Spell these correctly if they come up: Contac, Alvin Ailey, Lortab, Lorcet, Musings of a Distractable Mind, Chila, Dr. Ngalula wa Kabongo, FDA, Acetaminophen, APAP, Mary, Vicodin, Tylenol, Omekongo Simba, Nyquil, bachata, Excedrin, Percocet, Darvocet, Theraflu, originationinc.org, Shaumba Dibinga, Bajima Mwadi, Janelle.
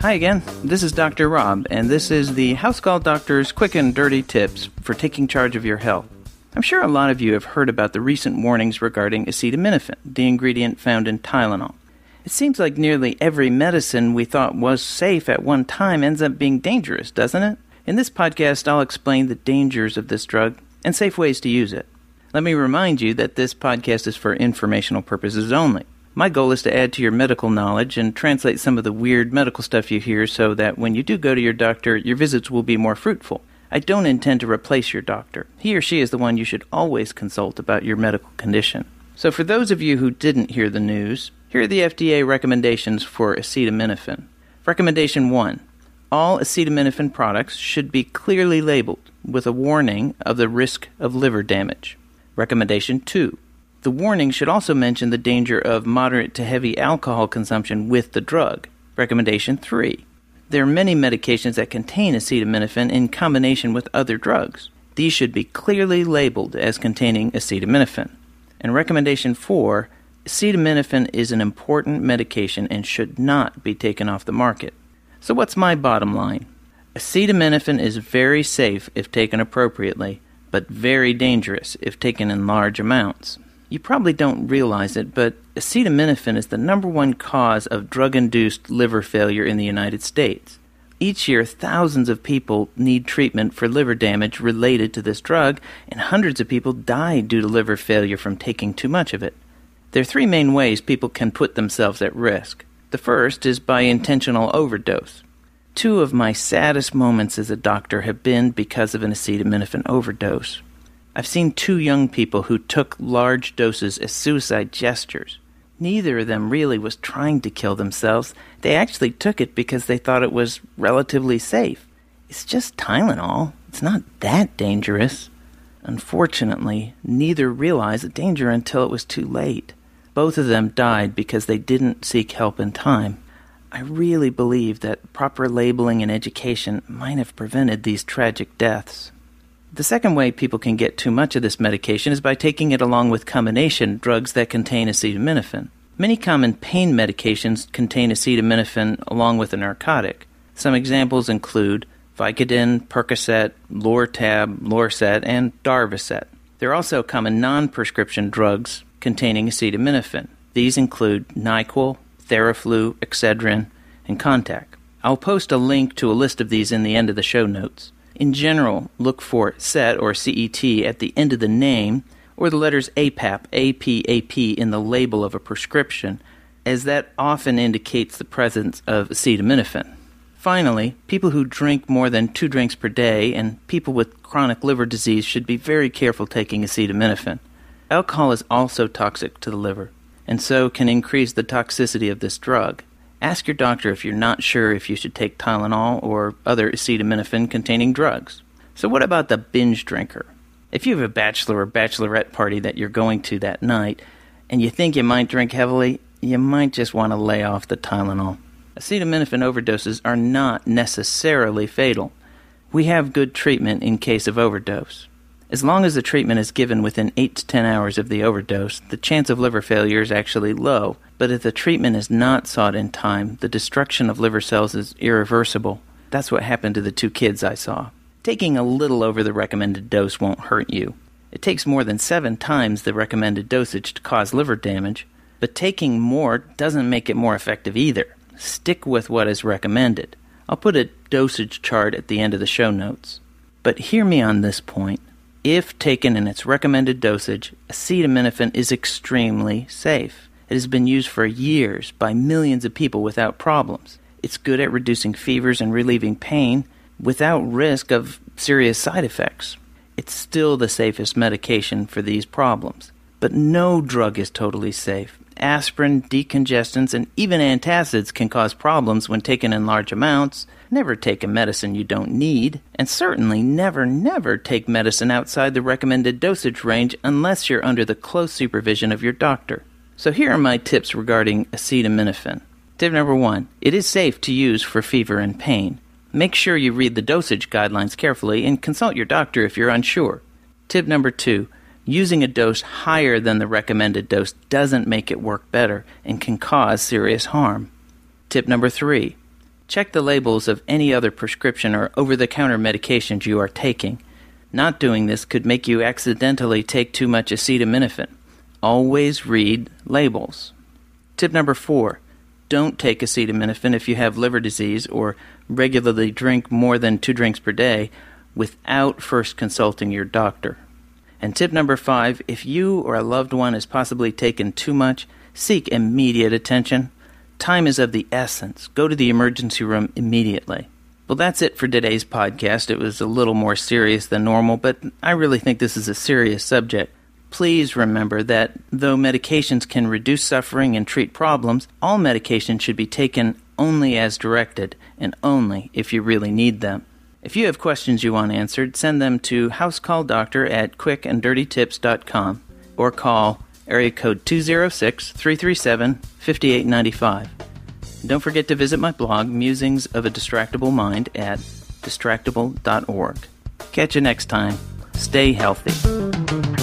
Hi again, this is Dr. Rob, and this is the House Call Doctor's Quick and Dirty Tips for Taking Charge of Your Health. I'm sure a lot of you have heard about the recent warnings regarding acetaminophen, the ingredient found in Tylenol. It seems like nearly every medicine we thought was safe at one time ends up being dangerous, doesn't it? In this podcast, I'll explain the dangers of this drug and safe ways to use it. Let me remind you that this podcast is for informational purposes only. My goal is to add to your medical knowledge and translate some of the weird medical stuff you hear so that when you do go to your doctor, your visits will be more fruitful. I don't intend to replace your doctor. He or she is the one you should always consult about your medical condition. So for those of you who didn't hear the news, here are the FDA recommendations for acetaminophen. Recommendation 1. All acetaminophen products should be clearly labeled with a warning of the risk of liver damage. Recommendation 2. The warning should also mention the danger of moderate to heavy alcohol consumption with the drug. Recommendation 3. There are many medications that contain acetaminophen in combination with other drugs. These should be clearly labeled as containing acetaminophen. And recommendation 4. Acetaminophen is an important medication and should not be taken off the market. So what's my bottom line? Acetaminophen is very safe if taken appropriately, but very dangerous if taken in large amounts. You probably don't realize it, but acetaminophen is the number one cause of drug-induced liver failure in the United States. Each year, thousands of people need treatment for liver damage related to this drug, and hundreds of people die due to liver failure from taking too much of it. There are three main ways people can put themselves at risk. The first is by intentional overdose. Two of my saddest moments as a doctor have been because of an acetaminophen overdose. I've seen two young people who took large doses as suicide gestures. Neither of them really was trying to kill themselves. They actually took it because they thought it was relatively safe. It's just Tylenol. It's not that dangerous. Unfortunately, neither realized the danger until it was too late. Both of them died because they didn't seek help in time. I really believe that proper labeling and education might have prevented these tragic deaths. The second way people can get too much of this medication is by taking it along with combination drugs that contain acetaminophen. Many common pain medications contain acetaminophen along with a narcotic. Some examples include Vicodin, Percocet, Lortab, Lorcet, and Darvocet. There are also common non-prescription drugs containing acetaminophen. These include Nyquil, Theraflu, Excedrin, and Contac. I'll post a link to a list of these in the end of the show notes. In general, look for CET or CET at the end of the name or the letters APAP, APAP in the label of a prescription, as that often indicates the presence of acetaminophen. Finally, people who drink more than 2 drinks per day and people with chronic liver disease should be very careful taking acetaminophen. Alcohol is also toxic to the liver and so can increase the toxicity of this drug. Ask your doctor if you're not sure if you should take Tylenol or other acetaminophen-containing drugs. So what about the binge drinker? If you have a bachelor or bachelorette party that you're going to that night, and you think you might drink heavily, you might just want to lay off the Tylenol. Acetaminophen overdoses are not necessarily fatal. We have good treatment in case of overdose. As long as the treatment is given within 8 to 10 hours of the overdose, the chance of liver failure is actually low, but if the treatment is not sought in time, the destruction of liver cells is irreversible. That's what happened to the 2 kids I saw. Taking a little over the recommended dose won't hurt you. It takes more than 7 times the recommended dosage to cause liver damage, but taking more doesn't make it more effective either. Stick with what is recommended. I'll put a dosage chart at the end of the show notes. But hear me on this point. If taken in its recommended dosage, acetaminophen is extremely safe. It has been used for years by millions of people without problems. It's good at reducing fevers and relieving pain without risk of serious side effects. It's still the safest medication for these problems. But no drug is totally safe. Aspirin, decongestants, and even antacids can cause problems when taken in large amounts. Never take a medicine you don't need, and certainly never take medicine outside the recommended dosage range unless you're under the close supervision of your doctor. So here are my tips regarding acetaminophen. Tip number 1, it is safe to use for fever and pain. Make sure you read the dosage guidelines carefully and consult your doctor if you're unsure. Tip number 2, using a dose higher than the recommended dose doesn't make it work better and can cause serious harm. Tip number 3, check the labels of any other prescription or over-the-counter medications you are taking. Not doing this could make you accidentally take too much acetaminophen. Always read labels. Tip number 4, don't take acetaminophen if you have liver disease or regularly drink more than 2 drinks per day without first consulting your doctor. And tip number 5, if you or a loved one has possibly taken too much, seek immediate attention. Time is of the essence. Go to the emergency room immediately. Well, that's it for today's podcast. It was a little more serious than normal, but I really think this is a serious subject. Please remember that though medications can reduce suffering and treat problems, all medications should be taken only as directed and only if you really need them. If you have questions you want answered, send them to housecalldoctor@quickanddirtytips.com or call area code 206-337-5895. Don't forget to visit my blog, Musings of a Distractable Mind, at distractable.org. Catch you next time. Stay healthy.